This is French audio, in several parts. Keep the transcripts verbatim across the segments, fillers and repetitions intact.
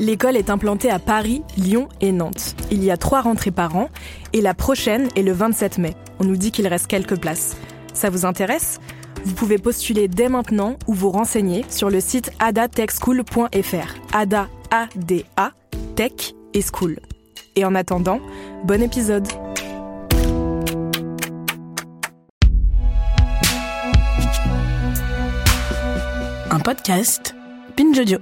L'école est implantée à Paris, Lyon et Nantes. Il y a trois rentrées par an et la prochaine est le vingt-sept mai. On nous dit qu'il reste quelques places. Ça vous intéresse ? Vous pouvez postuler dès maintenant ou vous renseigner sur le site ada tech school point f r. Ada, A D A, Tech et School. Et en attendant, bon épisode. Un podcast, Pinjodio.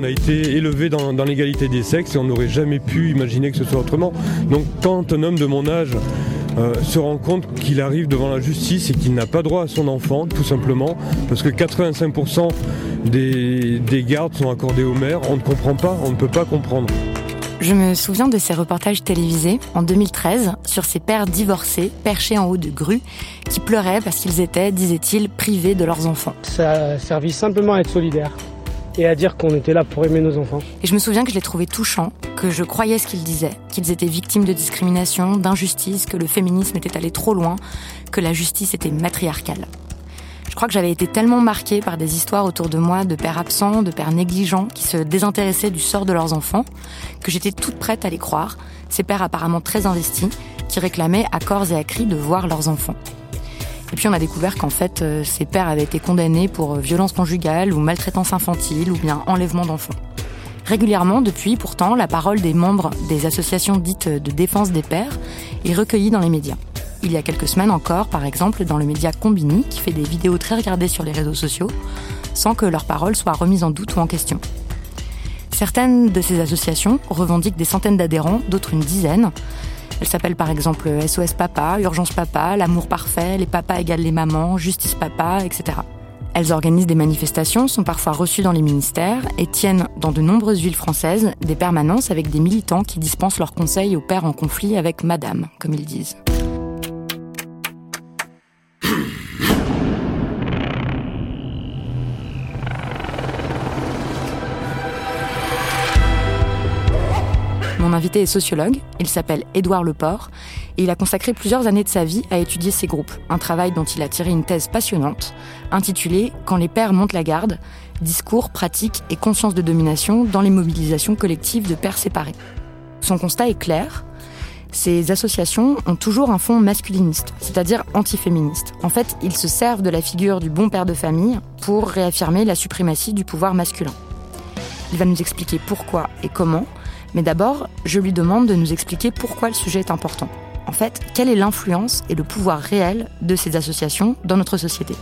On a été élevé dans, dans l'égalité des sexes et on n'aurait jamais pu imaginer que ce soit autrement. Donc quand un homme de mon âge Euh, se rend compte qu'il arrive devant la justice et qu'il n'a pas droit à son enfant, tout simplement, parce que quatre-vingt-cinq pour cent des, des gardes sont accordés aux mères. On ne comprend pas, on ne peut pas comprendre. Je me souviens de ces reportages télévisés en deux mille treize sur ces pères divorcés, perchés en haut de grues, qui pleuraient parce qu'ils étaient, disaient-ils, privés de leurs enfants. Ça servit simplement à être solidaire et à dire qu'on était là pour aimer nos enfants. Et je me souviens que je les trouvais touchants, que je croyais ce qu'ils disaient, qu'ils étaient victimes de discrimination, d'injustice, que le féminisme était allé trop loin, que la justice était matriarcale. Je crois que j'avais été tellement marquée par des histoires autour de moi de pères absents, de pères négligents, qui se désintéressaient du sort de leurs enfants, que j'étais toute prête à les croire, ces pères apparemment très investis, qui réclamaient à corps et à cri de voir leurs enfants. Et puis on a découvert qu'en fait, ces pères avaient été condamnés pour violence conjugale ou maltraitance infantile ou bien enlèvement d'enfants. Régulièrement, depuis, pourtant, la parole des membres des associations dites de défense des pères est recueillie dans les médias. Il y a quelques semaines encore, par exemple, dans le média Combini, qui fait des vidéos très regardées sur les réseaux sociaux, sans que leur parole soit remise en doute ou en question. Certaines de ces associations revendiquent des centaines d'adhérents, d'autres une dizaine. Elles s'appellent par exemple S O S Papa, Urgence Papa, L'amour parfait, Les papas égale les mamans, Justice Papa, et cetera. Elles organisent des manifestations, sont parfois reçues dans les ministères et tiennent, dans de nombreuses villes françaises, des permanences avec des militants qui dispensent leurs conseils aux pères en conflit avec madame, comme ils disent. Mon invité est sociologue, il s'appelle Édouard Leport et il a consacré plusieurs années de sa vie à étudier ces groupes, un travail dont il a tiré une thèse passionnante, intitulée « Quand les pères montent la garde, discours, pratiques et conscience de domination dans les mobilisations collectives de pères séparés ». Son constat est clair, ces associations ont toujours un fond masculiniste, c'est-à-dire antiféministe. En fait, ils se servent de la figure du bon père de famille pour réaffirmer la suprématie du pouvoir masculin. Il va nous expliquer pourquoi et comment. Mais d'abord, je lui demande de nous expliquer pourquoi le sujet est important. En fait, quelle est l'influence et le pouvoir réel de ces associations dans notre société ?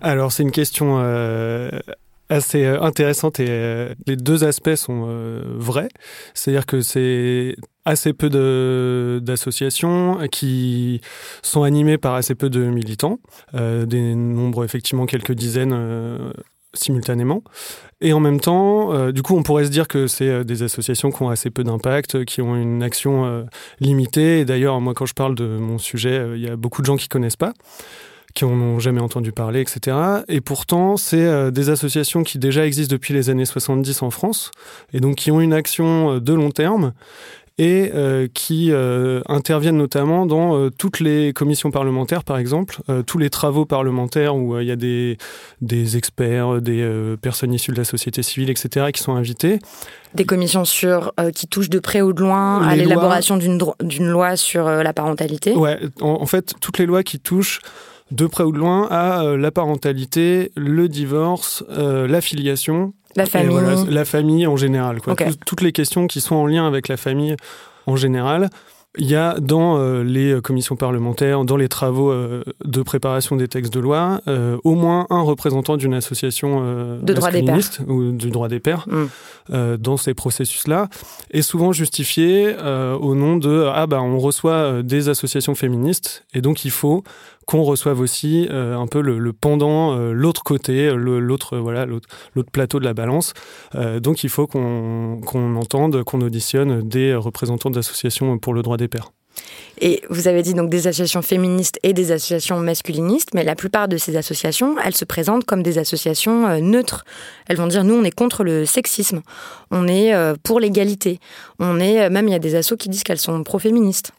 Alors, c'est une question euh, assez intéressante et euh, les deux aspects sont euh, vrais. C'est-à-dire que c'est assez peu de, d'associations qui sont animées par assez peu de militants, euh, des nombres effectivement quelques dizaines euh, simultanément. Et en même temps, euh, du coup, on pourrait se dire que c'est euh, des associations qui ont assez peu d'impact, qui ont une action euh, limitée. Et d'ailleurs, moi, quand je parle de mon sujet, il euh, y a beaucoup de gens qui ne connaissent pas, qui n'en ont jamais entendu parler, et cetera. Et pourtant, c'est euh, des associations qui déjà existent depuis les années soixante-dix en France, et donc qui ont une action euh, de long terme, et euh, qui euh, interviennent notamment dans euh, toutes les commissions parlementaires, par exemple, euh, tous les travaux parlementaires où il euh, y a des, des experts, des euh, personnes issues de la société civile, et cetera, qui sont invités. Des commissions sur, euh, qui touchent de près ou de loin les à l'élaboration lois... d'une, dro- d'une loi sur euh, la parentalité. Ouais, en, en fait, toutes les lois qui touchent de près ou de loin à euh, la parentalité, le divorce, euh, la filiation... La famille. Voilà, la famille en général, quoi. Okay. Tout, toutes les questions qui sont en lien avec la famille en général. Il y a dans euh, les commissions parlementaires, dans les travaux euh, de préparation des textes de loi, euh, au moins un représentant d'une association euh, de droit des pères. Ou du droit des pères mmh. euh, dans ces processus-là, est souvent justifié euh, au nom de « Ah bah on reçoit des associations féministes et donc il faut qu'on reçoive aussi euh, un peu le, le pendant, euh, l'autre côté, le, l'autre, euh, voilà, l'autre, l'autre plateau de la balance. Euh, donc il faut qu'on, qu'on entende, qu'on auditionne des représentants d'associations pour le droit des pères. Et vous avez dit donc des associations féministes et des associations masculinistes, mais la plupart de ces associations, elles se présentent comme des associations euh, neutres. Elles vont dire, nous, on est contre le sexisme, on est euh, pour l'égalité, on est, euh, même il y a des assos qui disent qu'elles sont pro-féministes.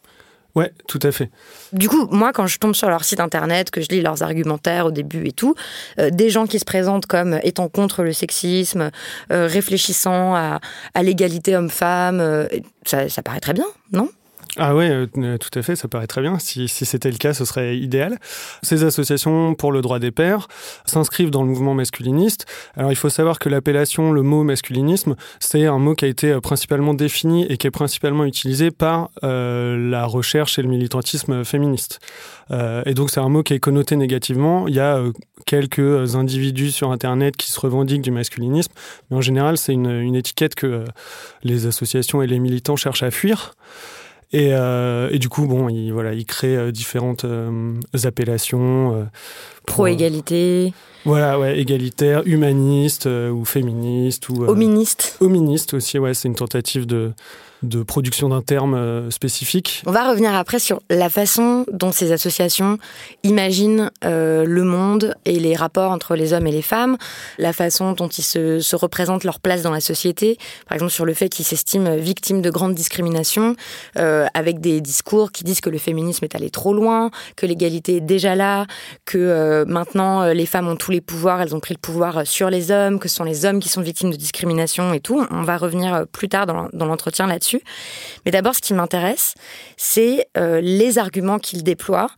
Ouais, tout à fait. Du coup, moi, quand je tombe sur leur site internet, que je lis leurs argumentaires au début et tout, euh, des gens qui se présentent comme étant contre le sexisme, euh, réfléchissant à, à l'égalité homme-femme, euh, ça, ça paraît très bien, non ? Ah oui, euh, tout à fait, ça paraît très bien. Si, si c'était le cas, ce serait idéal. Ces associations pour le droit des pères s'inscrivent dans le mouvement masculiniste. Alors, il faut savoir que l'appellation, le mot masculinisme, c'est un mot qui a été principalement défini et qui est principalement utilisé par euh, la recherche et le militantisme féministe. Euh, et donc, c'est un mot qui est connoté négativement. Il y a euh, quelques individus sur Internet qui se revendiquent du masculinisme. Mais en général, c'est une, une étiquette que euh, les associations et les militants cherchent à fuir. Et, euh, et du coup, bon, il, voilà, il crée différentes euh, appellations. Euh, Pro-égalité. Euh, voilà, ouais, égalitaire, humaniste euh, ou féministe. Ou, euh, hoministe. Hoministe aussi, ouais, c'est une tentative de, de production d'un terme euh, spécifique. On va revenir après sur la façon dont ces associations imaginent euh, le monde et les rapports entre les hommes et les femmes, la façon dont ils se, se représentent leur place dans la société, par exemple sur le fait qu'ils s'estiment victimes de grandes discriminations, euh, avec des discours qui disent que le féminisme est allé trop loin, que l'égalité est déjà là, que euh, maintenant les femmes ont tous les pouvoirs, elles ont pris le pouvoir sur les hommes, que ce sont les hommes qui sont victimes de discrimination et tout. On va revenir plus tard dans l'entretien là-dessus. Mais d'abord, ce qui m'intéresse, c'est euh, les arguments qu'ils déploient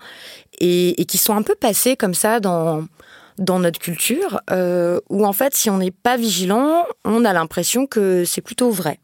et, et qui sont un peu passés comme ça dans, dans notre culture, euh, où en fait, si on n'est pas vigilant, on a l'impression que c'est plutôt vrai.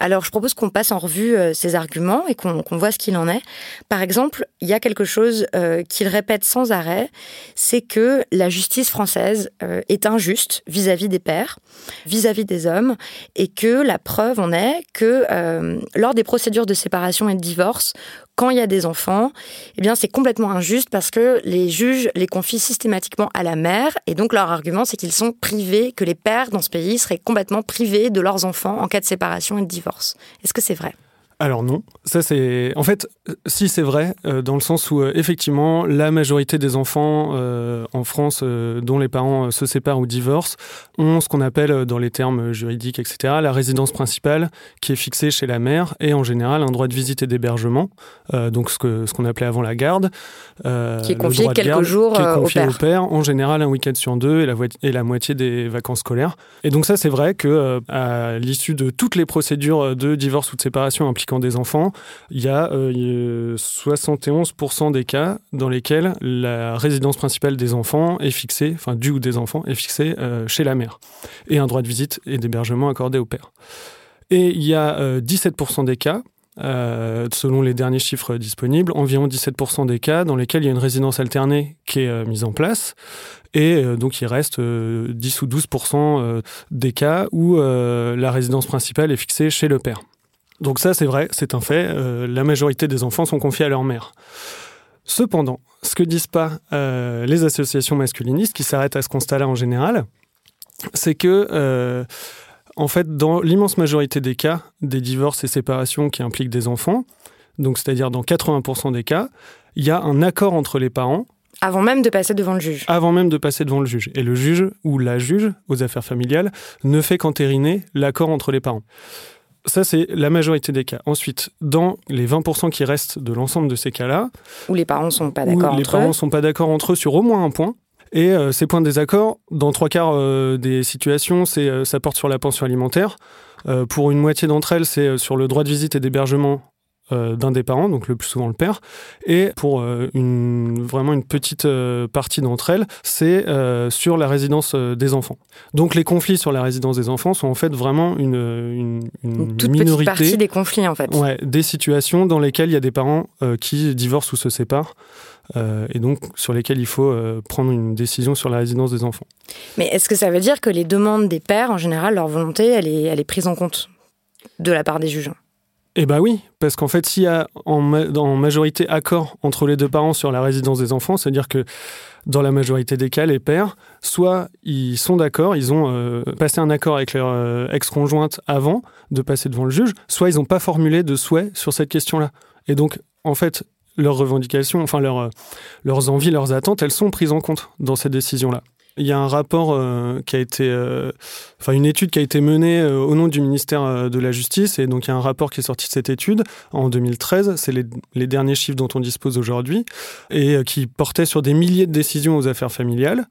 Alors, je propose qu'on passe en revue euh, ces arguments et qu'on, qu'on voit ce qu'il en est. Par exemple, il y a quelque chose euh, qu'ils répètent sans arrêt, c'est que la justice française euh, est injuste vis-à-vis des pères, vis-à-vis des hommes, et que la preuve en est que euh, lors des procédures de séparation et de divorce, quand il y a des enfants, eh bien, c'est complètement injuste parce que les juges les confient systématiquement à la mère, et donc leur argument, c'est qu'ils sont privés, que les pères dans ce pays seraient complètement privés de leurs enfants en cas de séparation et de divorce. Est-ce que c'est vrai ? Alors non. Ça, c'est... En fait, si c'est vrai, euh, dans le sens où, euh, effectivement, la majorité des enfants euh, en France euh, dont les parents euh, se séparent ou divorcent ont ce qu'on appelle, euh, dans les termes juridiques, et cetera, la résidence principale qui est fixée chez la mère et, en général, un droit de visite et d'hébergement, euh, donc ce, que, ce qu'on appelait avant la garde. Euh, qui est confié quelques garde, jours euh, au père. Au père. En général, un week-end sur deux et la, et la moitié des vacances scolaires. Et donc ça, c'est vrai qu'à euh, l'issue de toutes les procédures de divorce ou de séparation impliquant des enfants, il y a euh, soixante et onze pour cent des cas dans lesquels la résidence principale des enfants est fixée, enfin du ou des enfants, est fixée euh, chez la mère. Et un droit de visite et d'hébergement accordé au père. Et il y a euh, dix-sept pour cent des cas, euh, selon les derniers chiffres disponibles, environ dix-sept pour cent des cas dans lesquels il y a une résidence alternée qui est euh, mise en place. Et donc, il reste euh, dix ou douze pour cent des cas où euh, la résidence principale est fixée chez le père. Donc ça, c'est vrai, c'est un fait. Euh, la majorité des enfants sont confiés à leur mère. Cependant, ce que disent pas euh, les associations masculinistes, qui s'arrêtent à ce constat-là en général, c'est que, euh, en fait, dans l'immense majorité des cas, des divorces et séparations qui impliquent des enfants, donc c'est-à-dire dans quatre-vingts pour cent des cas, il y a un accord entre les parents. Avant même de passer devant le juge. Avant même de passer devant le juge. Et le juge ou la juge aux affaires familiales ne fait qu'entériner l'accord entre les parents. Ça, c'est la majorité des cas. Ensuite, dans les vingt pour cent qui restent de l'ensemble de ces cas-là... Où les parents ne sont pas d'accord entre eux. Les parents ne sont pas d'accord entre eux sur au moins un point. Et euh, ces points de désaccord, dans trois quarts euh, des situations, c'est, euh, ça porte sur la pension alimentaire. Euh, pour une moitié d'entre elles, c'est sur le droit de visite et d'hébergement euh, d'un des parents, donc le plus souvent le père. Et pour euh, une, vraiment une petite euh, partie d'entre elles, c'est euh, sur la résidence euh, des enfants. Donc les conflits sur la résidence des enfants sont en fait vraiment une, une, une, une toute minorité, petite partie des conflits, en fait. Ouais, des situations dans lesquelles il y a des parents euh, qui divorcent ou se séparent. Euh, et donc sur lesquels il faut euh, prendre une décision sur la résidence des enfants. Mais est-ce que ça veut dire que les demandes des pères, en général, leur volonté, elle est, elle est prise en compte de la part des juges ? Eh bien oui, parce qu'en fait, s'il y a en, ma- en majorité accord entre les deux parents sur la résidence des enfants, c'est-à-dire que dans la majorité des cas, les pères, soit ils sont d'accord, ils ont euh, passé un accord avec leur euh, ex-conjointe avant de passer devant le juge, soit ils n'ont pas formulé de souhait sur cette question-là. Et donc, en fait... leurs revendications, enfin leur, leurs envies, leurs attentes, elles sont prises en compte dans ces décisions-là. Il y a un rapport euh, qui a été... Euh, enfin, une étude qui a été menée euh, au nom du ministère euh, de la Justice, et donc il y a un rapport qui est sorti de cette étude en deux mille treize, c'est les, les derniers chiffres dont on dispose aujourd'hui, et euh, qui portait sur des milliers de décisions aux affaires familiales.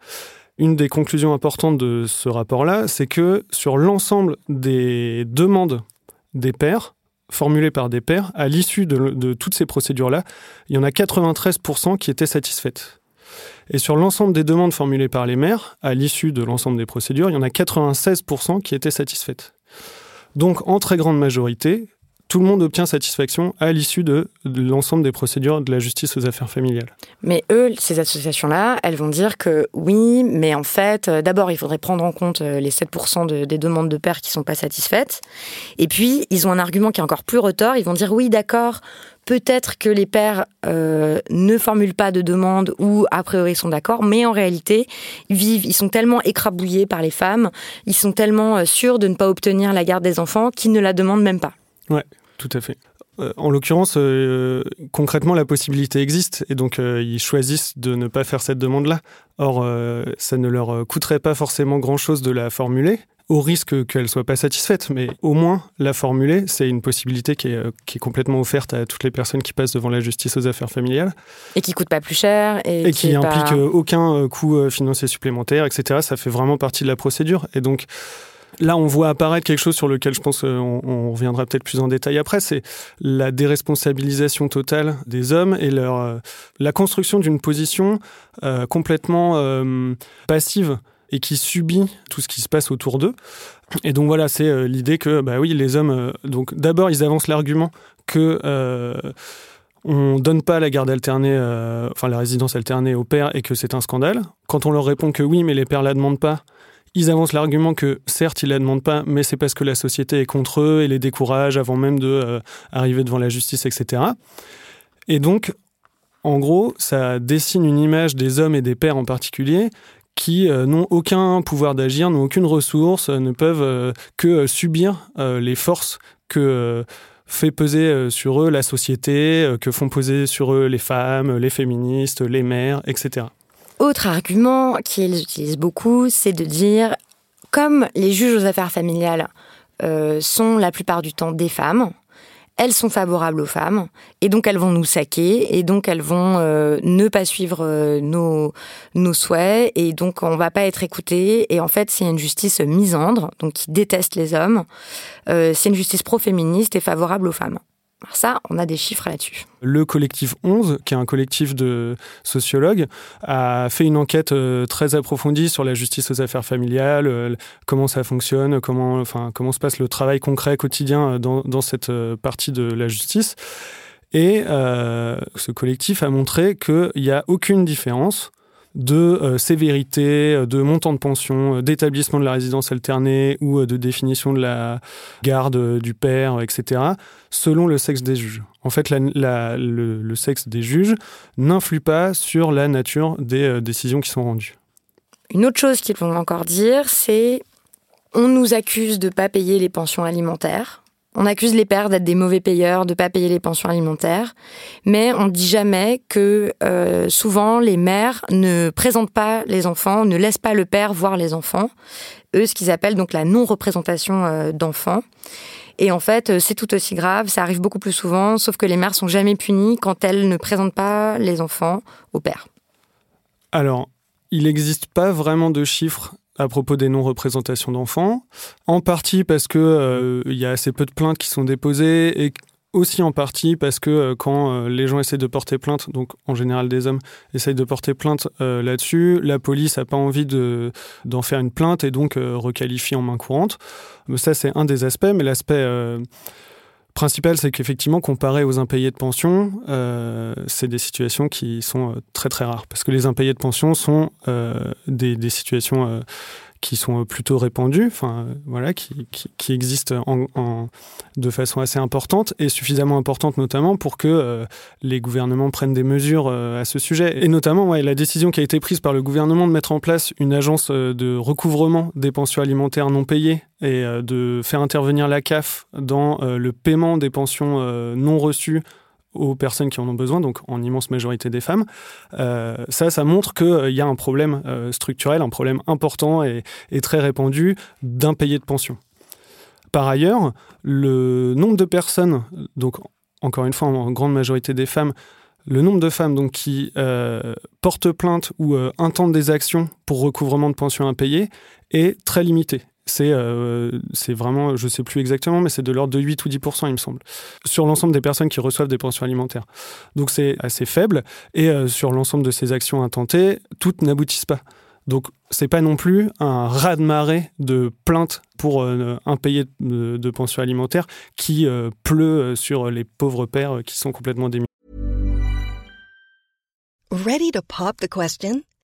Une des conclusions importantes de ce rapport-là, c'est que sur l'ensemble des demandes des pairs, formulées par des pairs, à l'issue de, de toutes ces procédures-là, il y en a quatre-vingt-treize pour cent qui étaient satisfaites. Et sur l'ensemble des demandes formulées par les mères, à l'issue de l'ensemble des procédures, il y en a quatre-vingt-seize pour cent qui étaient satisfaites. Donc, en très grande majorité, tout le monde obtient satisfaction à l'issue de, de l'ensemble des procédures de la justice aux affaires familiales. Mais eux, ces associations-là, elles vont dire que oui, mais en fait, euh, d'abord, il faudrait prendre en compte les sept pour cent de, des demandes de pères qui ne sont pas satisfaites. Et puis, ils ont un argument qui est encore plus retors. Ils vont dire oui, d'accord, peut-être que les pères euh, ne formulent pas de demande ou a priori sont d'accord, mais en réalité, ils vivent, ils sont tellement écrabouillés par les femmes, ils sont tellement sûrs de ne pas obtenir la garde des enfants qu'ils ne la demandent même pas. Ouais. Tout à fait. Euh, en l'occurrence, euh, concrètement, la possibilité existe et donc euh, ils choisissent de ne pas faire cette demande-là. Or, euh, ça ne leur coûterait pas forcément grand-chose de la formuler, au risque qu'elle ne soit pas satisfaite. Mais au moins, la formuler, c'est une possibilité qui est, euh, qui est complètement offerte à toutes les personnes qui passent devant la justice aux affaires familiales. Et qui ne coûte pas plus cher. Et, et qui n'implique pas... aucun coût financier supplémentaire, et cetera. Ça fait vraiment partie de la procédure. Et donc... là, on voit apparaître quelque chose sur lequel je pense qu'on on reviendra peut-être plus en détail après, c'est la déresponsabilisation totale des hommes et leur, euh, la construction d'une position euh, complètement euh, passive et qui subit tout ce qui se passe autour d'eux. Et donc voilà, c'est euh, l'idée que, bah oui, les hommes, euh, donc d'abord, ils avancent l'argument que... Euh, on ne donne pas la garde alternée, euh, enfin la résidence alternée aux pères et que c'est un scandale. Quand on leur répond que oui, mais les pères ne la demandent pas, ils avancent l'argument que certes, ils ne la demandent pas, mais c'est parce que la société est contre eux et les décourage avant même de euh, arriver devant la justice, et cetera. Et donc, en gros, ça dessine une image des hommes et des pères en particulier qui euh, n'ont aucun pouvoir d'agir, n'ont aucune ressource, euh, ne peuvent euh, que euh, subir euh, les forces que... Euh, fait peser sur eux la société, que font peser sur eux les femmes, les féministes, les mères, et cetera. Autre argument qu'ils utilisent beaucoup, c'est de dire, comme les juges aux affaires familiales euh, sont la plupart du temps des femmes, elles sont favorables aux femmes, et donc elles vont nous saquer, et donc elles vont euh, ne pas suivre euh, nos, nos souhaits, et donc on va pas être écoutés. Et en fait, c'est une justice misandre, donc qui déteste les hommes. Euh, c'est une justice pro-féministe et favorable aux femmes. Alors ça, on a des chiffres là-dessus. Le Collectif onze, qui est un collectif de sociologues, a fait une enquête très approfondie sur la justice aux affaires familiales, comment ça fonctionne, comment, enfin, comment se passe le travail concret quotidien dans, dans cette partie de la justice. Et euh, ce collectif a montré qu'il n'y a aucune différence de euh, sévérité, de montant de pension, d'établissement de la résidence alternée ou euh, de définition de la garde euh, du père, et cetera, selon le sexe des juges. En fait, la, la, le, le sexe des juges n'influe pas sur la nature des euh, décisions qui sont rendues. Une autre chose qu'ils vont encore dire, c'est on nous accuse de ne pas payer les pensions alimentaires. On accuse les pères d'être des mauvais payeurs, de ne pas payer les pensions alimentaires, mais on ne dit jamais que euh, souvent les mères ne présentent pas les enfants, ne laissent pas le père voir les enfants. Eux, ce qu'ils appellent donc la non-représentation euh, d'enfants. Et en fait, c'est tout aussi grave, ça arrive beaucoup plus souvent, sauf que les mères sont jamais punies quand elles ne présentent pas les enfants au père. Alors, il n'existe pas vraiment de chiffres à propos des non-représentations d'enfants, en partie parce que euh, y a assez peu de plaintes qui sont déposées, et aussi en partie parce que euh, quand euh, les gens essayent de porter plainte, donc en général des hommes essayent de porter plainte euh, là-dessus, la police n'a pas envie de, d'en faire une plainte et donc euh, requalifie en main courante. Mais ça, c'est un des aspects, mais l'aspect euh, principal, c'est qu'effectivement, comparé aux impayés de pension, euh, c'est des situations qui sont euh, très très rares, parce que les impayés de pension sont euh, des, des situations euh, qui sont plutôt répandues, enfin euh, voilà, qui, qui, qui existent en, en, de façon assez importante, et suffisamment importante notamment pour que euh, les gouvernements prennent des mesures euh, à ce sujet. Et notamment, ouais, la décision qui a été prise par le gouvernement de mettre en place une agence euh, de recouvrement des pensions alimentaires non payées et euh, de faire intervenir la C A F dans euh, le paiement des pensions euh, non reçues aux personnes qui en ont besoin, donc en immense majorité des femmes. Euh, ça, ça montre qu'il euh, y a un problème euh, structurel, un problème important et, et très répandu d'impayés de pension. Par ailleurs, le nombre de personnes, donc encore une fois, en grande majorité des femmes, le nombre de femmes donc, qui euh, portent plainte ou euh, intentent des actions pour recouvrement de pensions impayées est très limité. C'est, euh, c'est vraiment, je ne sais plus exactement, mais c'est de l'ordre de huit ou dix pour cent, il me semble, sur l'ensemble des personnes qui reçoivent des pensions alimentaires. Donc c'est assez faible, et euh, sur l'ensemble de ces actions intentées, toutes n'aboutissent pas. Donc c'est pas non plus un raz-de-marée de plaintes pour euh, impayés de, de pensions alimentaires qui euh, pleut sur les pauvres pères qui sont complètement démunis. Ready to pop the question?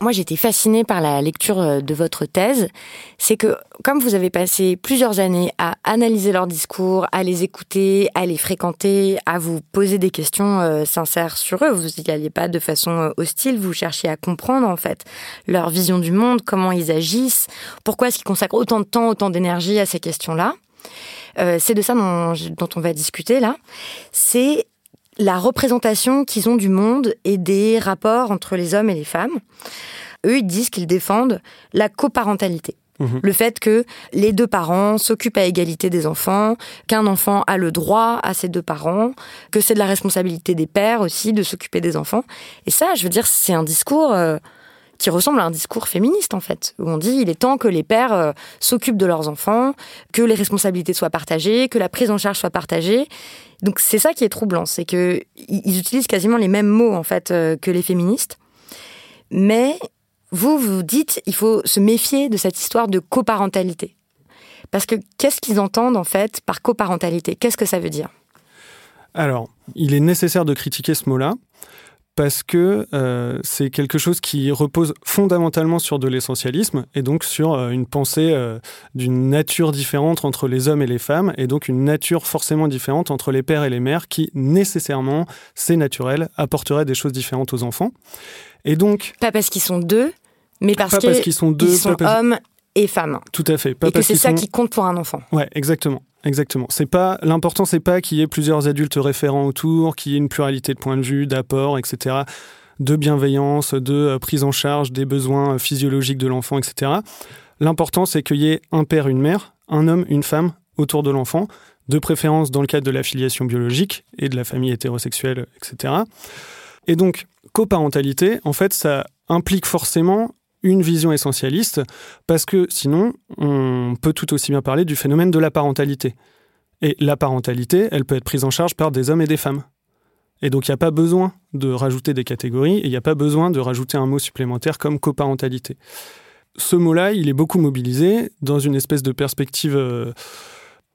Moi, j'étais fascinée par la lecture de votre thèse. C'est que, comme vous avez passé plusieurs années à analyser leurs discours, à les écouter, à les fréquenter, à vous poser des questions euh, sincères sur eux, vous n'y alliez pas de façon hostile, vous cherchiez à comprendre, en fait, leur vision du monde, comment ils agissent, pourquoi est-ce qu'ils consacrent autant de temps, autant d'énergie à ces questions-là. Euh, c'est de ça dont, dont on va discuter, là. C'est la représentation qu'ils ont du monde et des rapports entre les hommes et les femmes. Eux, ils disent qu'ils défendent la coparentalité. Mmh. Le fait que les deux parents s'occupent à égalité des enfants, qu'un enfant a le droit à ses deux parents, que c'est de la responsabilité des pères aussi de s'occuper des enfants. Et ça, je veux dire, c'est un discours euh, qui ressemble à un discours féministe, en fait, où on dit il est temps que les pères euh, s'occupent de leurs enfants, que les responsabilités soient partagées, que la prise en charge soit partagée. Donc c'est ça qui est troublant, c'est qu'ils utilisent quasiment les mêmes mots en fait euh, que les féministes. Mais vous, vous dites il faut se méfier de cette histoire de coparentalité. Parce que qu'est-ce qu'ils entendent en fait par coparentalité ? Qu'est-ce que ça veut dire ? Alors, il est nécessaire de critiquer ce mot-là, parce que euh, c'est quelque chose qui repose fondamentalement sur de l'essentialisme et donc sur euh, une pensée euh, d'une nature différente entre les hommes et les femmes, et donc une nature forcément différente entre les pères et les mères qui, nécessairement, c'est naturel, apporteraient des choses différentes aux enfants. Et donc, pas parce qu'ils sont deux, mais parce, pas que parce qu'ils sont, deux, ils sont pas hommes et femmes. Tout à fait. Pas et parce que c'est ça sont... qui compte pour un enfant. Ouais, exactement. Exactement. C'est pas, l'important, c'est pas qu'il y ait plusieurs adultes référents autour, qu'il y ait une pluralité de points de vue, d'apports, et cetera, de bienveillance, de prise en charge des besoins physiologiques de l'enfant, et cetera. L'important, c'est qu'il y ait un père, une mère, un homme, une femme autour de l'enfant, de préférence dans le cadre de l'affiliation biologique et de la famille hétérosexuelle, et cetera. Et donc, coparentalité, en fait, ça implique forcément une vision essentialiste, parce que sinon, on peut tout aussi bien parler du phénomène de la parentalité. Et la parentalité, elle peut être prise en charge par des hommes et des femmes. Et donc, il n'y a pas besoin de rajouter des catégories, et il n'y a pas besoin de rajouter un mot supplémentaire comme coparentalité. Ce mot-là, il est beaucoup mobilisé dans une espèce de perspective euh,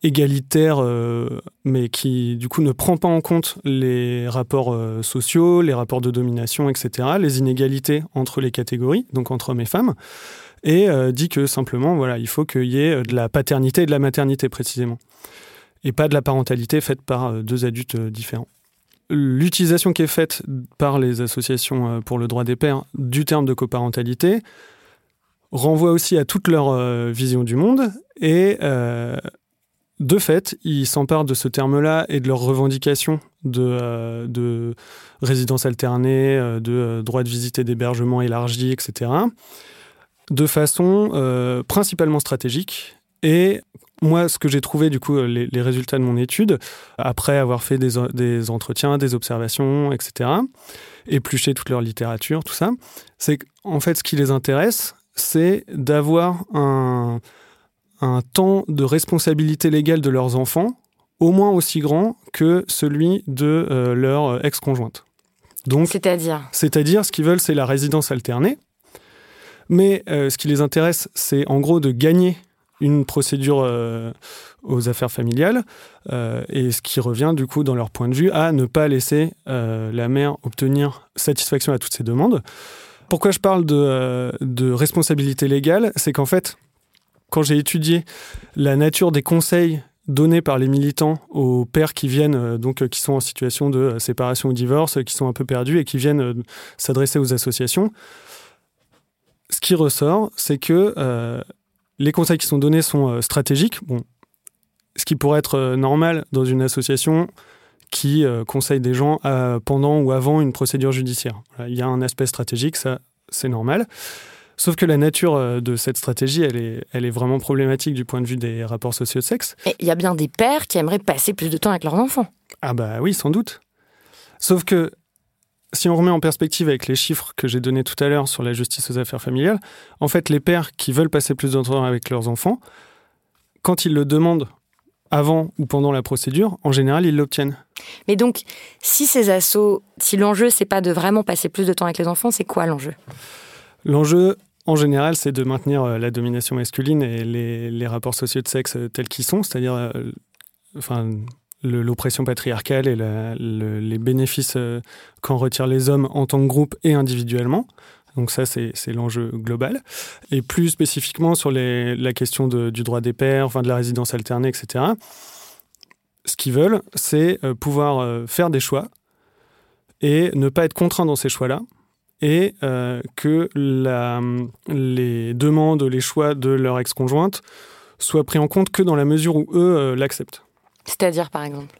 égalitaire, euh, mais qui, du coup, ne prend pas en compte les rapports euh, sociaux, les rapports de domination, et cetera, les inégalités entre les catégories, donc entre hommes et femmes, et euh, dit que, simplement, voilà, il faut qu'il y ait de la paternité et de la maternité, précisément, et pas de la parentalité faite par euh, deux adultes euh, différents. L'utilisation qui est faite par les associations pour le droit des pères du terme de coparentalité renvoie aussi à toute leur euh, vision du monde et euh, de fait, ils s'emparent de ce terme-là et de leurs revendications de, euh, de résidence alternée, de euh, droit de visite et d'hébergement élargi, et cetera, de façon euh, principalement stratégique. Et moi, ce que j'ai trouvé, du coup, les, les résultats de mon étude, après avoir fait des, des entretiens, des observations, et cetera, épluché toute leur littérature, tout ça, c'est qu'en fait, ce qui les intéresse, c'est d'avoir un, un temps de responsabilité légale de leurs enfants au moins aussi grand que celui de euh, leur ex-conjointe. Donc, c'est-à-dire ? C'est-à-dire, ce qu'ils veulent, c'est la résidence alternée. Mais euh, ce qui les intéresse, c'est en gros de gagner une procédure euh, aux affaires familiales, euh, et ce qui revient du coup dans leur point de vue à ne pas laisser euh, la mère obtenir satisfaction à toutes ses demandes. Pourquoi je parle de, euh, de responsabilité légale, c'est qu'en fait, quand j'ai étudié la nature des conseils donnés par les militants aux pères qui viennent, euh, donc euh, qui sont en situation de euh, séparation ou divorce, euh, qui sont un peu perdus et qui viennent euh, s'adresser aux associations, ce qui ressort, c'est que euh, les conseils qui sont donnés sont euh, stratégiques. Bon, ce qui pourrait être euh, normal dans une association qui euh, conseille des gens à, pendant ou avant une procédure judiciaire. Voilà, il y a un aspect stratégique, ça, c'est normal. Sauf que la nature euh, de cette stratégie, elle est, elle est vraiment problématique du point de vue des rapports sociaux de sexe. Et il y a bien des pères qui aimeraient passer plus de temps avec leurs enfants. Ah bah oui, sans doute. Sauf que si on remet en perspective avec les chiffres que j'ai donnés tout à l'heure sur la justice aux affaires familiales, en fait, les pères qui veulent passer plus de temps avec leurs enfants, quand ils le demandent avant ou pendant la procédure, en général, ils l'obtiennent. Mais donc, si ces assos, si l'enjeu, c'est pas de vraiment passer plus de temps avec les enfants, c'est quoi l'enjeu ? L'enjeu, en général, c'est de maintenir la domination masculine et les, les rapports sociaux de sexe tels qu'ils sont, c'est-à-dire euh, enfin, le, l'oppression patriarcale et la, le, les bénéfices euh, qu'en retirent les hommes en tant que groupe et individuellement. Donc ça, c'est, c'est l'enjeu global. Et plus spécifiquement sur les, la question de, du droit des pères, enfin de la résidence alternée, et cetera, ce qu'ils veulent, c'est pouvoir faire des choix et ne pas être contraint dans ces choix-là et euh, que la, les demandes, les choix de leur ex-conjointe soient pris en compte que dans la mesure où eux euh, l'acceptent. C'est-à-dire, par exemple ?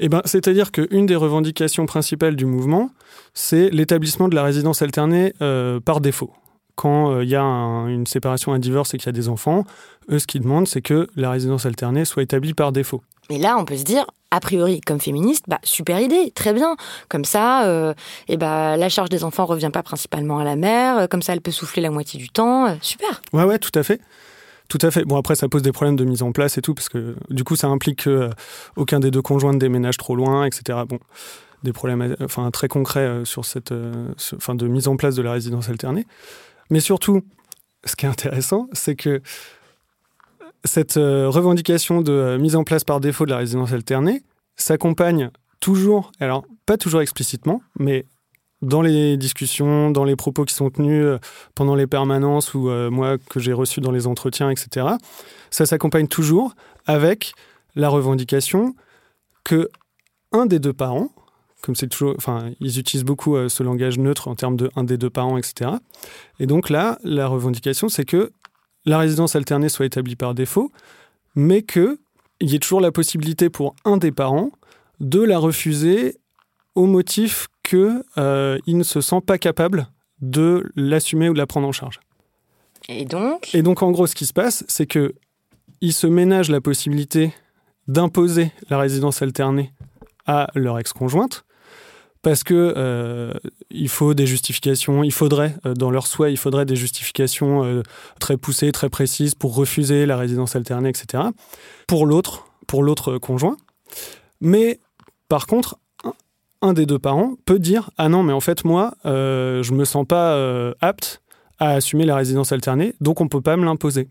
Eh ben, c'est-à-dire qu'une des revendications principales du mouvement, c'est l'établissement de la résidence alternée euh, par défaut. Quand il euh, y a un, une séparation, un divorce et qu'il y a des enfants, eux, ce qu'ils demandent, c'est que la résidence alternée soit établie par défaut. Et là, on peut se dire, a priori, comme féministe, bah, super idée, très bien. Comme ça, euh, et bah, la charge des enfants ne revient pas principalement à la mère, comme ça, elle peut souffler la moitié du temps, euh, super. Ouais, ouais, tout à fait. Tout à fait. Bon, après, ça pose des problèmes de mise en place et tout, parce que du coup, ça implique qu'aucun des deux conjoints ne déménage trop loin, et cetera. Bon, des problèmes enfin, très concrets sur cette, sur, enfin, de mise en place de la résidence alternée. Mais surtout, ce qui est intéressant, c'est que cette revendication de mise en place par défaut de la résidence alternée s'accompagne toujours, alors pas toujours explicitement, mais dans les discussions, dans les propos qui sont tenus pendant les permanences ou euh, moi que j'ai reçu dans les entretiens, et cetera, ça s'accompagne toujours avec la revendication que un des deux parents, comme c'est toujours, enfin, ils utilisent beaucoup euh, ce langage neutre en termes de un des deux parents, et cetera. Et donc là, la revendication, c'est que la résidence alternée soit établie par défaut, mais que il y ait toujours la possibilité pour un des parents de la refuser au motif qu'il euh, ne se sent pas capable de l'assumer ou de la prendre en charge. Et donc ? Et donc, en gros, ce qui se passe, c'est qu'ils se ménagent la possibilité d'imposer la résidence alternée à leur ex-conjointe parce que euh, il faut des justifications, il faudrait, euh, dans leur souhait, il faudrait des justifications euh, très poussées, très précises pour refuser la résidence alternée, et cetera, pour l'autre, pour l'autre conjoint. Mais par contre, un, un des deux parents peut dire « Ah non, mais en fait, moi, euh, je me sens pas euh, apte à assumer la résidence alternée, donc on peut pas me l'imposer. »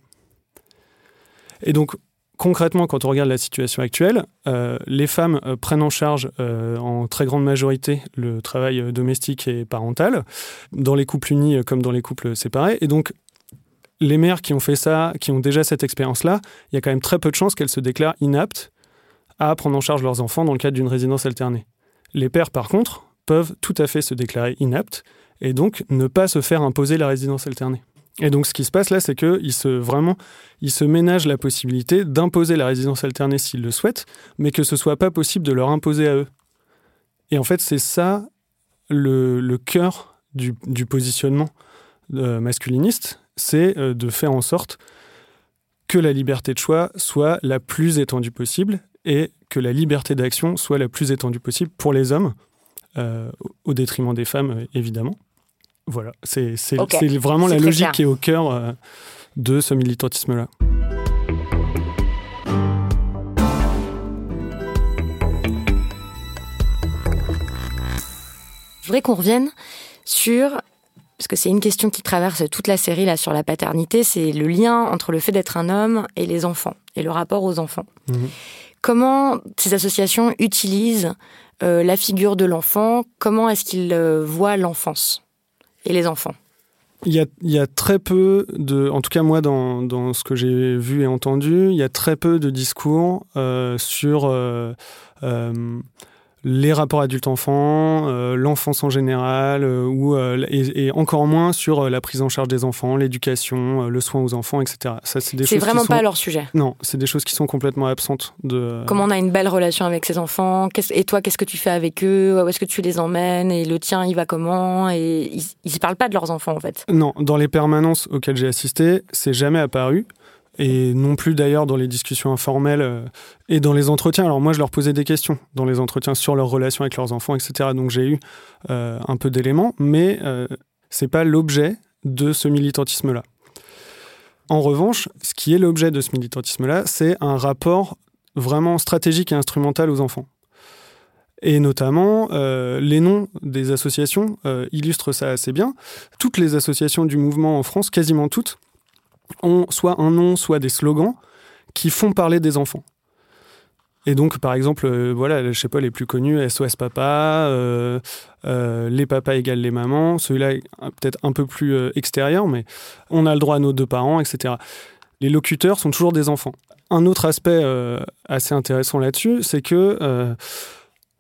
Et donc, concrètement, quand on regarde la situation actuelle, euh, les femmes euh, prennent en charge euh, en très grande majorité le travail euh, domestique et parental, dans les couples unis euh, comme dans les couples séparés. Et donc, les mères qui ont fait ça, qui ont déjà cette expérience-là, il y a quand même très peu de chances qu'elles se déclarent inaptes à prendre en charge leurs enfants dans le cadre d'une résidence alternée. Les pères, par contre, peuvent tout à fait se déclarer inaptes et donc ne pas se faire imposer la résidence alternée. Et donc, ce qui se passe là, c'est qu'ils se, vraiment, ils se ménagent la possibilité d'imposer la résidence alternée s'ils le souhaitent, mais que ce ne soit pas possible de leur imposer à eux. Et en fait, c'est ça le, le cœur du, du positionnement euh, masculiniste, c'est euh, de faire en sorte que la liberté de choix soit la plus étendue possible et que la liberté d'action soit la plus étendue possible pour les hommes, euh, au détriment des femmes, évidemment. Voilà, c'est, c'est, okay. c'est vraiment c'est la logique clair. Qui est au cœur euh, de ce militantisme-là. Je voudrais qu'on revienne sur, parce que c'est une question qui traverse toute la série là, sur la paternité, c'est le lien entre le fait d'être un homme et les enfants, et le rapport aux enfants. Mmh. Comment ces associations utilisent euh, la figure de l'enfant ? Comment est-ce qu'ils euh, voient l'enfance ? Et les enfants. Il y a, il y a très peu de... En tout cas, moi, dans, dans ce que j'ai vu et entendu, il y a très peu de discours euh, sur euh, euh, les rapports adultes-enfants, euh, l'enfance en général, euh, ou, euh, et, et encore moins sur euh, la prise en charge des enfants, l'éducation, euh, le soin aux enfants, et cetera. Ça, c'est des c'est choses vraiment qui sont... pas leur sujet. Non, c'est des choses qui sont complètement absentes de... Comment on a une belle relation avec ses enfants, qu'est-ce... et toi, qu'est-ce que tu fais avec eux, où est-ce que tu les emmènes, et le tien, il va comment, et ils ne se parlent pas de leurs enfants, en fait. Non, dans les permanences auxquelles j'ai assisté, c'est jamais apparu. Et non plus d'ailleurs dans les discussions informelles euh, et dans les entretiens. Alors moi, je leur posais des questions dans les entretiens sur leur relation avec leurs enfants, et cetera. Donc j'ai eu euh, un peu d'éléments, mais euh, c'est pas l'objet de ce militantisme-là. En revanche, ce qui est l'objet de ce militantisme-là, c'est un rapport vraiment stratégique et instrumental aux enfants. Et notamment, euh, les noms des associations euh, illustrent ça assez bien. Toutes les associations du mouvement en France, quasiment toutes, ont soit un nom, soit des slogans qui font parler des enfants. Et donc, par exemple, euh, voilà, je ne sais pas, les plus connus, S O S Papa, euh, euh, les papas égale les mamans, celui-là est peut-être un peu plus euh, extérieur, mais on a le droit à nos deux parents, et cetera. Les locuteurs sont toujours des enfants. Un autre aspect euh, assez intéressant là-dessus, c'est que euh,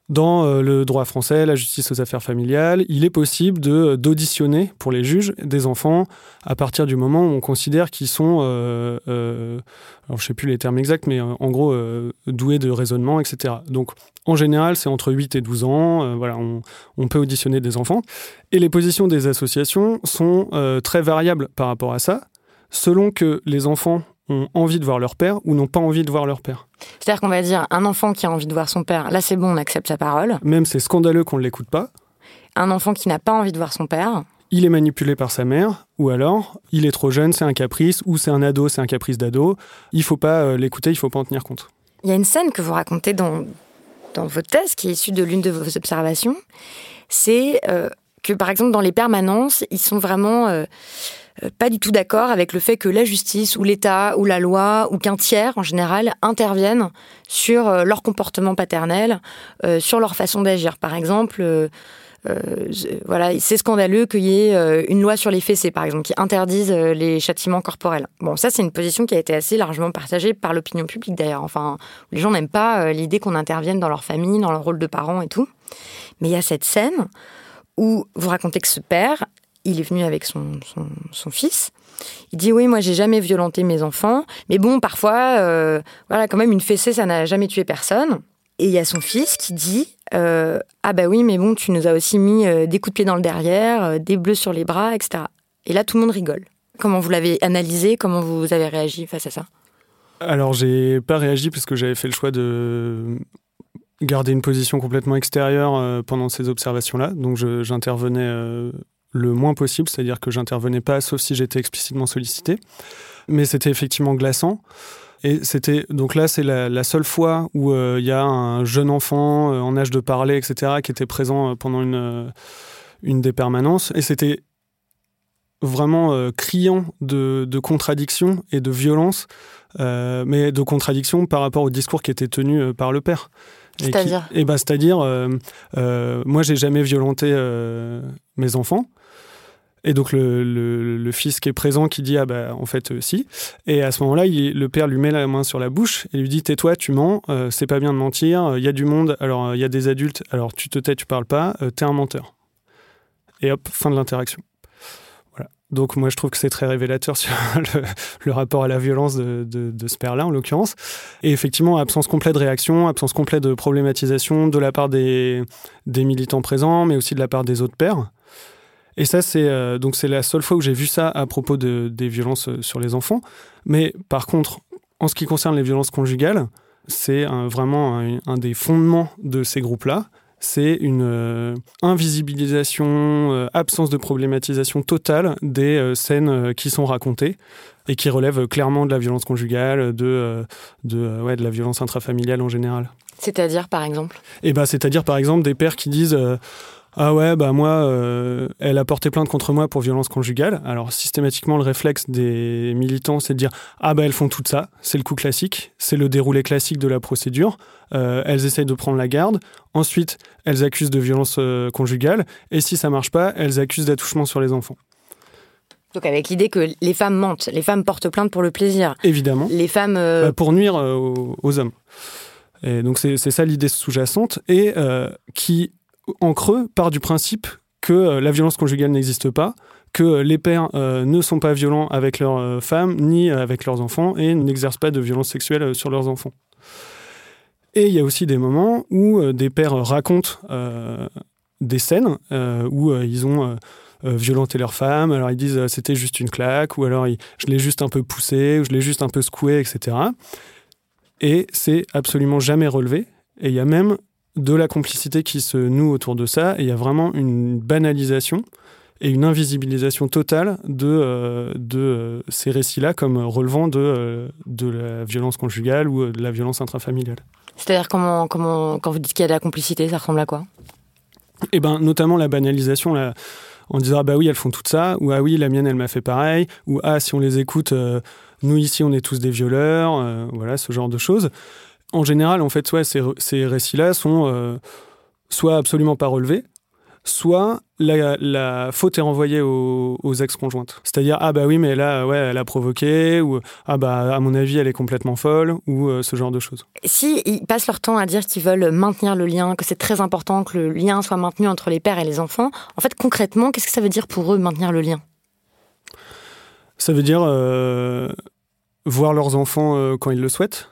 dans euh, le droit français, la justice aux affaires familiales, il est possible de, d'auditionner pour les juges des enfants à partir du moment où on considère qu'ils sont, euh, euh, alors je ne sais plus les termes exacts, mais euh, en gros, euh, doués de raisonnement, et cetera. Donc, en général, c'est entre huit et douze ans, euh, voilà, on, on peut auditionner des enfants. Et les positions des associations sont euh, très variables par rapport à ça, selon que les enfants ont envie de voir leur père ou n'ont pas envie de voir leur père. C'est-à-dire qu'on va dire, un enfant qui a envie de voir son père, là c'est bon, on accepte sa parole. Même c'est scandaleux qu'on ne l'écoute pas. Un enfant qui n'a pas envie de voir son père. Il est manipulé par sa mère, ou alors, il est trop jeune, c'est un caprice, ou c'est un ado, c'est un caprice d'ado. Il ne faut pas l'écouter, il ne faut pas en tenir compte. Il y a une scène que vous racontez dans, dans votre thèse, qui est issue de l'une de vos observations, c'est euh, que par exemple dans les permanences, ils sont vraiment... Euh, pas du tout d'accord avec le fait que la justice ou l'État ou la loi ou qu'un tiers en général interviennent sur leur comportement paternel, euh, sur leur façon d'agir. Par exemple, euh, euh, voilà, c'est scandaleux qu'il y ait une loi sur les fessées, par exemple, qui interdise les châtiments corporels. Bon, ça c'est une position qui a été assez largement partagée par l'opinion publique d'ailleurs. Enfin, les gens n'aiment pas l'idée qu'on intervienne dans leur famille, dans leur rôle de parent et tout. Mais il y a cette scène où vous racontez que ce père... Il est venu avec son, son, son fils. Il dit « Oui, moi, j'ai jamais violenté mes enfants. Mais bon, parfois, euh, voilà, quand même, une fessée, ça n'a jamais tué personne. » Et il y a son fils qui dit euh, « Ah bah oui, mais bon, tu nous as aussi mis euh, des coups de pied dans le derrière, euh, des bleus sur les bras, et cetera » Et là, tout le monde rigole. Comment vous l'avez analysé ? Comment vous avez réagi face à ça ? Alors, j'ai pas réagi parce que j'avais fait le choix de... garder une position complètement extérieure euh, pendant ces observations-là. Donc je, j'intervenais euh, le moins possible, c'est-à-dire que j'intervenais pas, sauf si j'étais explicitement sollicité. Mais c'était effectivement glaçant. Et c'était, donc là, c'est la, la seule fois où il euh, y a un jeune enfant euh, en âge de parler, et cetera, qui était présent euh, pendant une, euh, une des permanences. Et c'était vraiment euh, criant de, de contradictions et de violence, euh, mais de contradictions par rapport au discours qui était tenu euh, par le père. C'est-à-dire ? Et ben, c'est-à-dire, euh, euh, moi, j'ai jamais violenté euh, mes enfants. Et donc, le, le, le fils qui est présent, qui dit « Ah bah, en fait, euh, si ». Et à ce moment-là, il, le père lui met la main sur la bouche et lui dit « Tais-toi, tu mens, euh, c'est pas bien de mentir, il y a du monde, alors il y a des adultes, alors tu te tais, tu parles pas, euh, t'es un menteur ». Et hop, fin de l'interaction. Voilà. Donc, moi, je trouve que c'est très révélateur sur le, le rapport à la violence de, de, de ce père-là, en l'occurrence. Et effectivement, absence complète de réaction, absence complète de problématisation de la part des, des militants présents, mais aussi de la part des autres pères. Et ça, c'est, euh, donc c'est la seule fois où j'ai vu ça à propos de, des violences sur les enfants. Mais par contre, en ce qui concerne les violences conjugales, c'est un, vraiment un, un des fondements de ces groupes-là. C'est une euh, invisibilisation, euh, absence de problématisation totale des euh, scènes euh, qui sont racontées et qui relèvent clairement de la violence conjugale, de, euh, de, euh, ouais, de la violence intrafamiliale en général. C'est-à-dire, par exemple ? Eh ben, c'est-à-dire, par exemple, des pères qui disent... Euh, Ah ouais, bah moi, euh, elle a porté plainte contre moi pour violence conjugale. Alors, systématiquement, le réflexe des militants, c'est de dire « Ah bah elles font tout ça, c'est le coup classique, c'est le déroulé classique de la procédure. Euh, elles essayent de prendre la garde. Ensuite, elles accusent de violence euh, conjugale. Et si ça marche pas, elles accusent d'attouchement sur les enfants. » Donc avec l'idée que les femmes mentent, les femmes portent plainte pour le plaisir. Évidemment. Les femmes... Euh... Bah pour nuire euh, aux, aux hommes. Et donc, c'est, c'est ça l'idée sous-jacente et euh, qui... en creux, part du principe que euh, la violence conjugale n'existe pas, que euh, les pères euh, ne sont pas violents avec leurs euh, femmes, ni euh, avec leurs enfants, et n'exercent pas de violence sexuelle euh, sur leurs enfants. Et il y a aussi des moments où euh, des pères racontent euh, des scènes euh, où euh, ils ont... Euh, Euh, violenter leur femme, alors ils disent euh, c'était juste une claque, ou alors ils, je l'ai juste un peu poussé, ou je l'ai juste un peu secoué, et cetera. Et c'est absolument jamais relevé, et il y a même de la complicité qui se noue autour de ça, et il y a vraiment une banalisation et une invisibilisation totale de, euh, de euh, ces récits-là comme relevant de, euh, de la violence conjugale ou de la violence intrafamiliale. C'est-à-dire, comment, comment, quand vous dites qu'il y a de la complicité, ça ressemble à quoi ? Eh bien, notamment la banalisation, la... en disant « Ah bah oui, elles font tout ça », ou « Ah oui, la mienne, elle m'a fait pareil », ou « Ah, si on les écoute, euh, nous ici, on est tous des violeurs euh, », voilà, ce genre de choses. En général, en fait, ouais, ces, ces récits-là sont euh, soit absolument pas relevés, soit la, la faute est renvoyée aux, aux ex-conjointes. C'est-à-dire « Ah bah oui, mais là, ouais, elle a provoqué », ou « Ah bah, à mon avis, elle est complètement folle », ou euh, ce genre de choses. Si ils passent leur temps à dire qu'ils veulent maintenir le lien, que c'est très important que le lien soit maintenu entre les pères et les enfants, en fait, concrètement, qu'est-ce que ça veut dire pour eux, maintenir le lien ? Ça veut dire euh, voir leurs enfants euh, quand ils le souhaitent.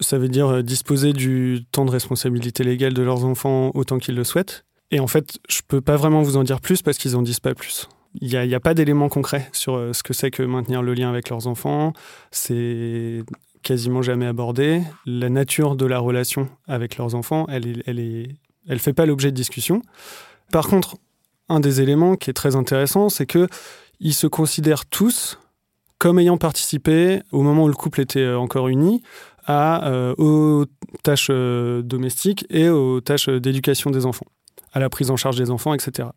Ça veut dire disposer du temps de responsabilité légale de leurs enfants autant qu'ils le souhaitent. Et en fait, je peux pas vraiment vous en dire plus parce qu'ils en disent pas plus. Il y a, y a pas d'éléments concrets sur ce que c'est que maintenir le lien avec leurs enfants. C'est quasiment jamais abordé. La nature de la relation avec leurs enfants, elle est, elle est, elle fait pas l'objet de discussion. Par contre, un des éléments qui est très intéressant, c'est que ils se considèrent tous comme ayant participé au moment où le couple était encore uni. À, euh, aux tâches euh, domestiques et aux tâches euh, d'éducation des enfants, à la prise en charge des enfants, et cetera.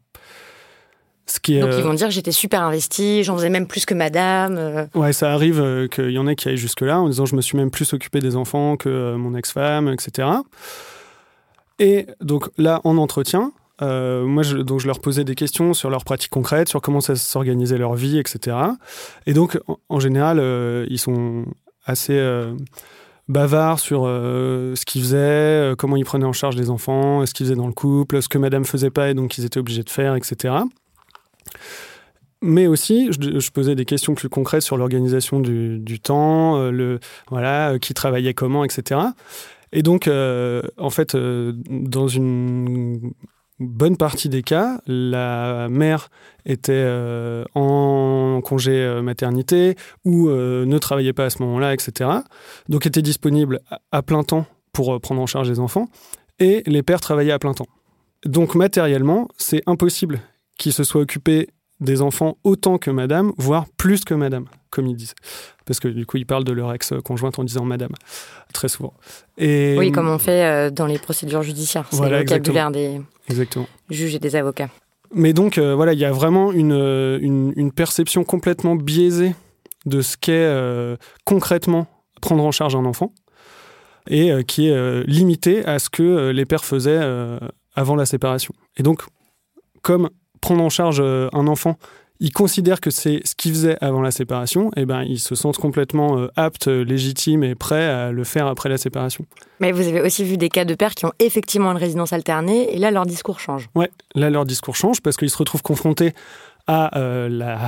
Ce qui est, Donc euh... ils vont dire « j'étais super investi, j'en faisais même plus que madame euh... ». Ouais, ça arrive euh, qu'il y en ait qui aillent jusque-là en disant « je me suis même plus occupé des enfants que euh, mon ex-femme », et cetera. Et donc là, en entretien, euh, moi je, donc, je leur posais des questions sur leurs pratiques concrètes, sur comment ça s'organisait leur vie, et cetera. Et donc, en, en général, euh, ils sont assez... Euh, bavard sur euh, ce qu'ils faisaient, euh, comment ils prenaient en charge les enfants, ce qu'ils faisaient dans le couple, ce que madame faisait pas et donc ils étaient obligés de faire, et cetera. Mais aussi, je, je posais des questions plus concrètes sur l'organisation du, du temps, euh, le, voilà, euh, qui travaillait comment, et cetera. Et donc, euh, en fait, euh, dans une bonne partie des cas, la mère était euh, en congé maternité ou euh, ne travaillait pas à ce moment-là, et cetera. Donc était disponible à plein temps pour prendre en charge les enfants et les pères travaillaient à plein temps. Donc matériellement, c'est impossible qu'ils se soient occupés des enfants autant que madame, voire plus que madame, comme ils disent. Parce que du coup, ils parlent de leur ex-conjointe en disant madame, très souvent. Et... Oui, comme on fait euh, dans les procédures judiciaires. C'est voilà, le vocabulaire exactement. des exactement. juges et des avocats. Mais donc, euh, voilà, il y a vraiment une, une, une perception complètement biaisée de ce qu'est euh, concrètement prendre en charge un enfant et euh, qui est euh, limitée à ce que euh, les pères faisaient euh, avant la séparation. Et donc, comme prendre en charge euh, un enfant, ils considèrent que c'est ce qu'ils faisaient avant la séparation, et ben ils se sentent complètement euh, aptes, légitimes et prêts à le faire après la séparation. Mais vous avez aussi vu des cas de pères qui ont effectivement une résidence alternée, et là, leur discours change. Ouais, là, leur discours change, parce qu'ils se retrouvent confrontés à euh, la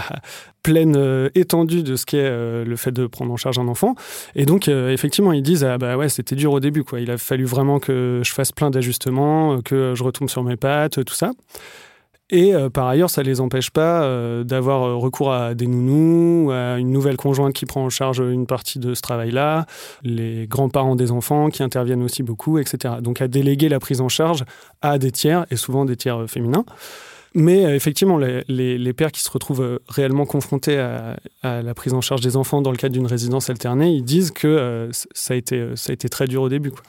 pleine euh, étendue de ce qu'est euh, le fait de prendre en charge un enfant. Et donc, euh, effectivement, ils disent « Ah bah ouais, c'était dur au début, quoi. Il a fallu vraiment que je fasse plein d'ajustements, que je retombe sur mes pattes, tout ça. » Et euh, par ailleurs, ça ne les empêche pas euh, d'avoir recours à des nounous, à une nouvelle conjointe qui prend en charge une partie de ce travail-là, les grands-parents des enfants qui interviennent aussi beaucoup, et cetera. Donc à déléguer la prise en charge à des tiers, et souvent des tiers euh, féminins. Mais euh, effectivement, les, les, les pères qui se retrouvent euh, réellement confrontés à, à la prise en charge des enfants dans le cadre d'une résidence alternée, ils disent que euh, ça, a été, ça a été très dur au début, quoi.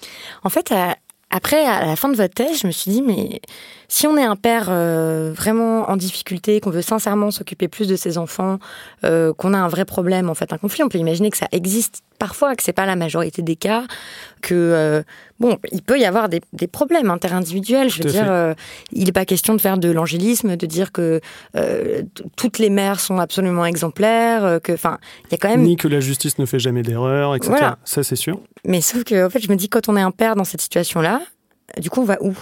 En fait, euh, après, à la fin de votre thèse, je me suis dit, mais si on est un père euh, vraiment en difficulté, qu'on veut sincèrement s'occuper plus de ses enfants, euh, qu'on a un vrai problème, en fait, un conflit, on peut imaginer que ça existe parfois, que c'est pas la majorité des cas, que euh, bon, il peut y avoir des, des problèmes interindividuels. Je veux dire, euh, il n'est pas question de faire de l'angélisme, de dire que euh, t- toutes les mères sont absolument exemplaires, que enfin, il y a quand même ni que la justice ne fait jamais d'erreur, et cetera. Voilà. Ça, c'est sûr. Mais sauf que, en fait, je me dis, quand on est un père dans cette situation-là, du coup, on va où ?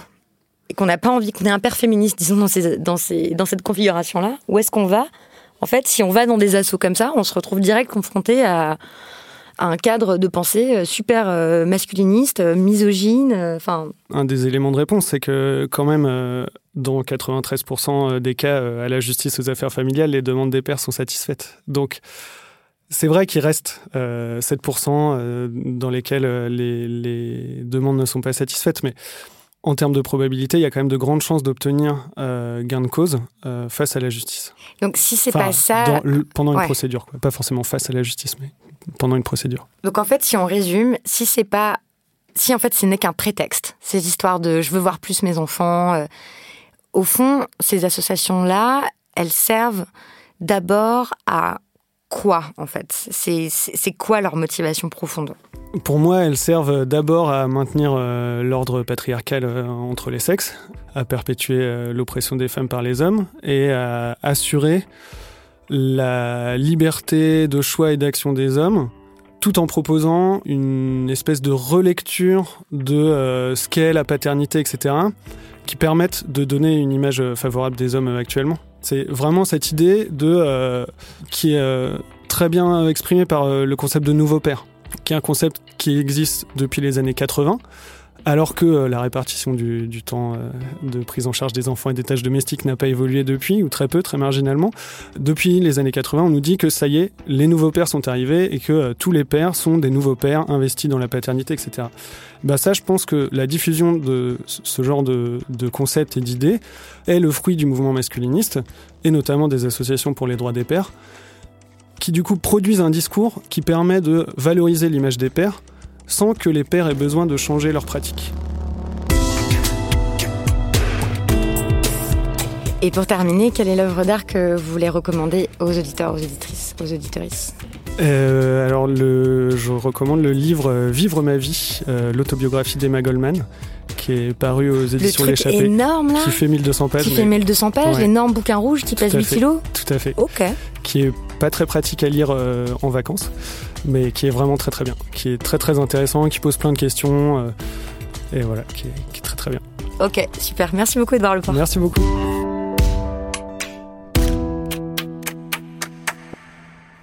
Et qu'on n'a pas envie, qu'on est un père féministe, disons dans ces, dans ces, dans cette configuration-là, où est-ce qu'on va ? En fait, si on va dans des assauts comme ça, on se retrouve direct confronté à un cadre de pensée super masculiniste, misogyne, enfin... Un des éléments de réponse, c'est que quand même, dans quatre-vingt-treize pour cent des cas à la justice aux affaires familiales, les demandes des pères sont satisfaites. Donc, c'est vrai qu'il reste euh, sept pour cent dans lesquels les, les demandes ne sont pas satisfaites, mais en termes de probabilité, il y a quand même de grandes chances d'obtenir euh, gain de cause euh, face à la justice. Donc, si c'est enfin, pas ça... Dans, le, pendant ouais. une procédure, quoi. Pas forcément face à la justice, mais... pendant une procédure. Donc en fait, si on résume, si c'est pas, si en fait, ce n'est qu'un prétexte, ces histoires de je veux voir plus mes enfants, euh, au fond, ces associations-là, elles servent d'abord à quoi en fait ? C'est, c'est, c'est quoi leur motivation profonde ? Pour moi, elles servent d'abord à maintenir euh, l'ordre patriarcal euh, entre les sexes, à perpétuer euh, l'oppression des femmes par les hommes et à assurer la liberté de choix et d'action des hommes, tout en proposant une espèce de relecture de euh, ce qu'est la paternité, et cetera, qui permettent de donner une image favorable des hommes euh, actuellement. C'est vraiment cette idée de, euh, qui est euh, très bien exprimée par euh, le concept de nouveau père, qui est un concept qui existe depuis les années quatre-vingts, alors que euh, la répartition du, du temps euh, de prise en charge des enfants et des tâches domestiques n'a pas évolué depuis, ou très peu, très marginalement. Depuis les années quatre-vingts, on nous dit que ça y est, les nouveaux pères sont arrivés et que euh, tous les pères sont des nouveaux pères investis dans la paternité, et cetera. Bah ça, je pense que la diffusion de ce genre de, de concepts et d'idées est le fruit du mouvement masculiniste, et notamment des associations pour les droits des pères, qui du coup produisent un discours qui permet de valoriser l'image des pères, sans que les pères aient besoin de changer leurs pratiques. Et pour terminer, quelle est l'œuvre d'art que vous voulez recommander aux auditeurs, aux auditrices, aux auditrices ? euh, Alors, le, je recommande le livre « Vivre ma vie euh, », l'autobiographie d'Emma Goldman, qui est paru aux éditions Le L'Échappée. Énorme, là, qui fait mille deux cents pages. Qui mais... fait mille deux cents pages, ouais. L'énorme bouquin rouge qui tout pèse huit kilos. Tout à fait. Ok. Qui est pas très pratique à lire euh, en vacances, mais qui est vraiment très très bien. Qui est très très intéressant, qui pose plein de questions. Euh, et voilà, qui est, qui est très très bien. Ok, super. Merci beaucoup, Édouard Leport. Merci beaucoup.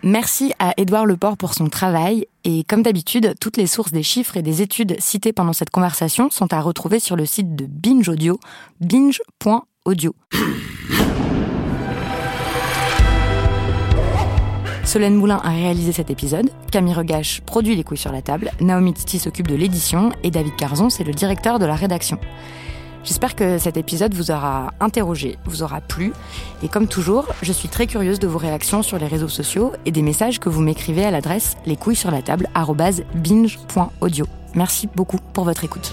Merci à Édouard Leport pour son travail et comme d'habitude, toutes les sources des chiffres et des études citées pendant cette conversation sont à retrouver sur le site de Binge Audio, binge point audio. Solène Moulin a réalisé cet épisode, Camille Regache produit Les Couilles sur la table, Naomi Titi s'occupe de l'édition et David Carzon, c'est le directeur de la rédaction. J'espère que cet épisode vous aura interrogé, vous aura plu, et comme toujours, je suis très curieuse de vos réactions sur les réseaux sociaux et des messages que vous m'écrivez à l'adresse lescouillessurlatable arobase binge point audio. Merci beaucoup pour votre écoute.